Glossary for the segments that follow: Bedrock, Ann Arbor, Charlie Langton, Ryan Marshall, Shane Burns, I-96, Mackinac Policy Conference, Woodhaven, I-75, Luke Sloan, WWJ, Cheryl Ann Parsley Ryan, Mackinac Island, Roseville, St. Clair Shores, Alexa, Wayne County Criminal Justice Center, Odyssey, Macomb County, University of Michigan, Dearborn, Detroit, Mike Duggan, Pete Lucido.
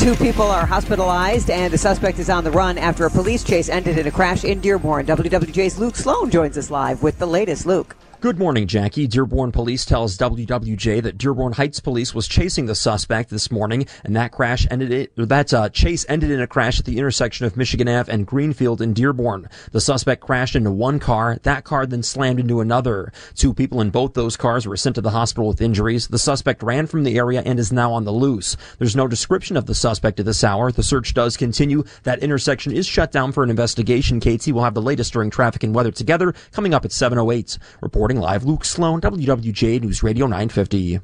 Two people are hospitalized, and the suspect is on the run after a police chase ended in a crash in Dearborn. WWJ's Luke Sloan joins us live with the latest. Luke. Good morning, Jackie. Dearborn Police tells WWJ that Dearborn Heights Police was chasing the suspect this morning, and that chase ended in a crash at the intersection of Michigan Ave and Greenfield in Dearborn. The suspect crashed into one car. That car then slammed into another. Two people in both those cars were sent to the hospital with injuries. The suspect ran from the area and is now on the loose. There's no description of the suspect at this hour. The search does continue. That intersection is shut down for an investigation. KT will have the latest during traffic and weather together coming up at 7:08. Reporting live, Luke Sloan, WWJ News Radio 950.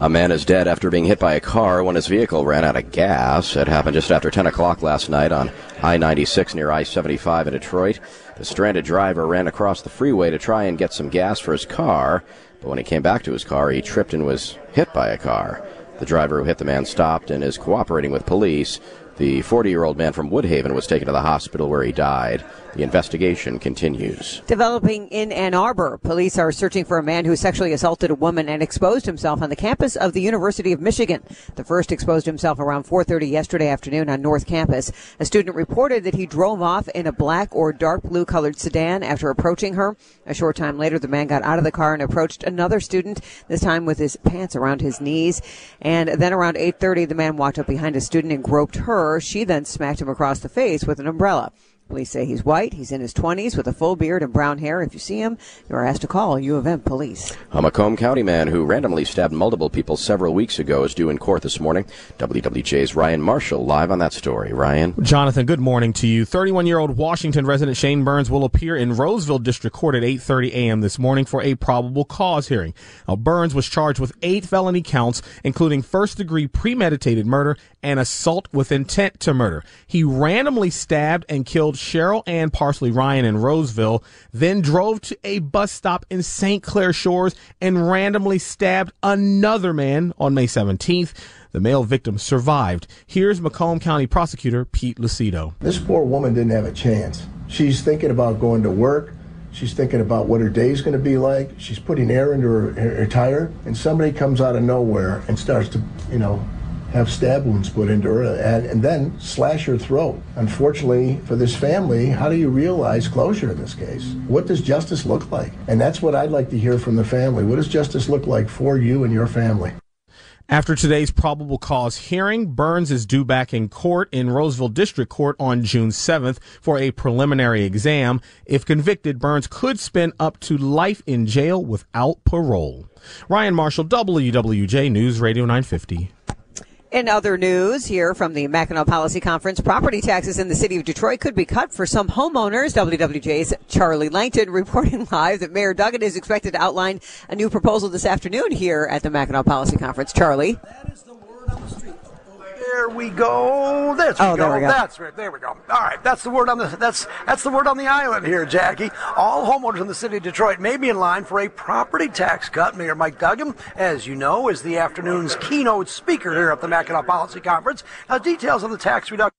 A man is dead after being hit by a car when his vehicle ran out of gas. It happened just after 10 o'clock last night on I-96 near I-75 in Detroit. The stranded driver ran across the freeway to try and get some gas for his car, but when he came back to his car, he tripped and was hit by a car. The driver who hit the man stopped and is cooperating with police. The 40-year-old man from Woodhaven was taken to the hospital where he died. The investigation continues. Developing in Ann Arbor, police are searching for a man who sexually assaulted a woman and exposed himself on the campus of the University of Michigan. The first exposed himself around 4:30 yesterday afternoon on North Campus. A student reported that he drove off in a black or dark blue-colored sedan after approaching her. A short time later, the man got out of the car and approached another student, this time with his pants around his knees. And then around 8:30, the man walked up behind a student and groped her. She then smacked him across the face with an umbrella. Police say he's white. He's in his 20s with a full beard and brown hair. If you see him, you are asked to call U of M police. A Macomb County man who randomly stabbed multiple people several weeks ago is due in court this morning. WWJ's Ryan Marshall live on that story. Ryan. Jonathan, good morning to you. 31-year-old Washington resident Shane Burns will appear in Roseville District Court at 8:30 a.m. this morning for a probable cause hearing. Now, Burns was charged with 8 felony counts, including first-degree premeditated murder and assault with intent to murder. He randomly stabbed and killed Cheryl Ann Parsley Ryan in Roseville, then drove to a bus stop in St. Clair Shores and randomly stabbed another man on May 17th. The male victim survived. Here's Macomb County Prosecutor Pete Lucido. This poor woman didn't have a chance. She's thinking about going to work. She's thinking about what her day's going to be like. She's putting air into her tire, and somebody comes out of nowhere and starts to, have stab wounds put into her and then slash her throat. Unfortunately for this family, how do you realize closure in this case? What does justice look like? And that's what I'd like to hear from the family. What does justice look like for you and your family? After today's probable cause hearing, Burns is due back in court in Roseville District Court on June 7th for a preliminary exam. If convicted, Burns could spend up to life in jail without parole. Ryan Marshall, WWJ News Radio 950. In other news here from the Mackinac Policy Conference, property taxes in the city of Detroit could be cut for some homeowners. WWJ's Charlie Langton reporting live that Mayor Duggan is expected to outline a new proposal this afternoon here at the Mackinac Policy Conference. Charlie. That is the word on the street. There we go. There we go. That's right. There we go. All right. That's the word on the that's the word on the island here, Jackie. All homeowners in the city of Detroit may be in line for a property tax cut. Mayor Mike Duggan, as you know, is the afternoon's keynote speaker here at the Mackinac Policy Conference. Now, details on the tax reduction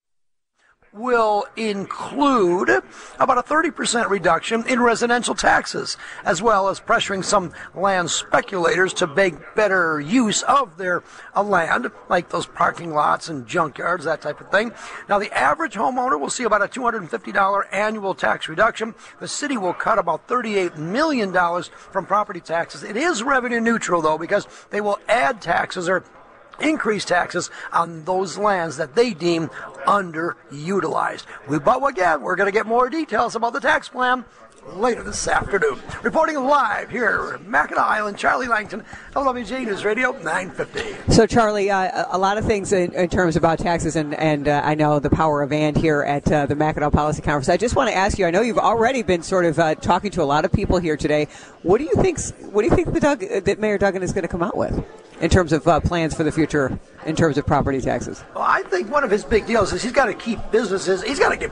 will include about a 30% reduction in residential taxes, as well as pressuring some land speculators to make better use of their land, like those parking lots and junkyards, that type of thing. Now, the average homeowner will see about a $250 annual tax reduction. The city will cut about $38 million from property taxes. It is revenue neutral, though, because they will add taxes or increase taxes on those lands that they deem underutilized. But again, we're going to get more details about the tax plan later this afternoon. Reporting live here at Mackinac Island, Charlie Langton, WWJ News Radio 950. So, Charlie, a lot of things in terms about taxes, and I know the power of and here at the Mackinac Policy Conference. I just want to ask you, I know you've already been sort of talking to a lot of people here today. What do you think that Mayor Duggan is going to come out with in terms of plans for the future, in terms of property taxes? Well, I think one of his big deals is he's got to keep businesses, he's got to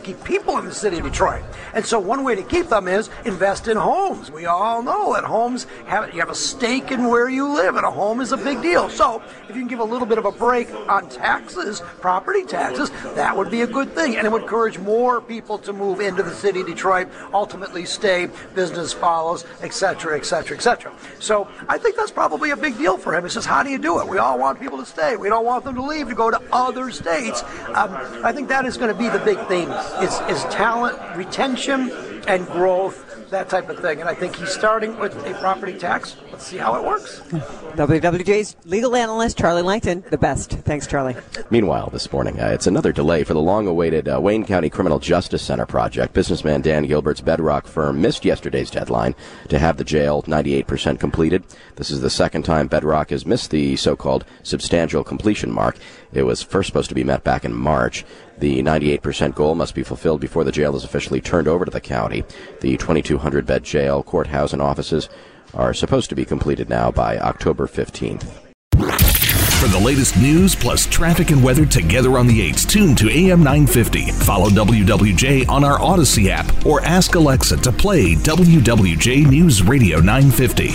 keep people in the city of Detroit. And so one way to keep them is invest in homes. We all know that homes, you have a stake in where you live, and a home is a big deal. So if you can give a little bit of a break on taxes, property taxes, that would be a good thing. And it would encourage more people to move into the city of Detroit, ultimately stay, business follows, etc., etc., etc. So I think that's probably a big deal for him. It's just, how do you do it? We all want people to stay. We don't want them to leave to go to other states. I think that is going to be the big thing, is talent, retention, and growth, that type of thing. And I think he's starting with a property tax. Let's see how it works. WWJ's legal analyst, Charlie Langton, the best. Thanks, Charlie. Meanwhile, this morning, it's another delay for the long-awaited Wayne County Criminal Justice Center project. Businessman Dan Gilbert's Bedrock firm missed yesterday's deadline to have the jail 98% completed. This is the second time Bedrock has missed the so-called substantial completion mark. It was first supposed to be met back in March. The 98% goal must be fulfilled before the jail is officially turned over to the county. The 2,200-bed jail, courthouse, and offices are supposed to be completed now by October 15th. For the latest news plus traffic and weather together on the 8s, tune to AM 950. Follow WWJ on our Odyssey app or ask Alexa to play WWJ News Radio 950.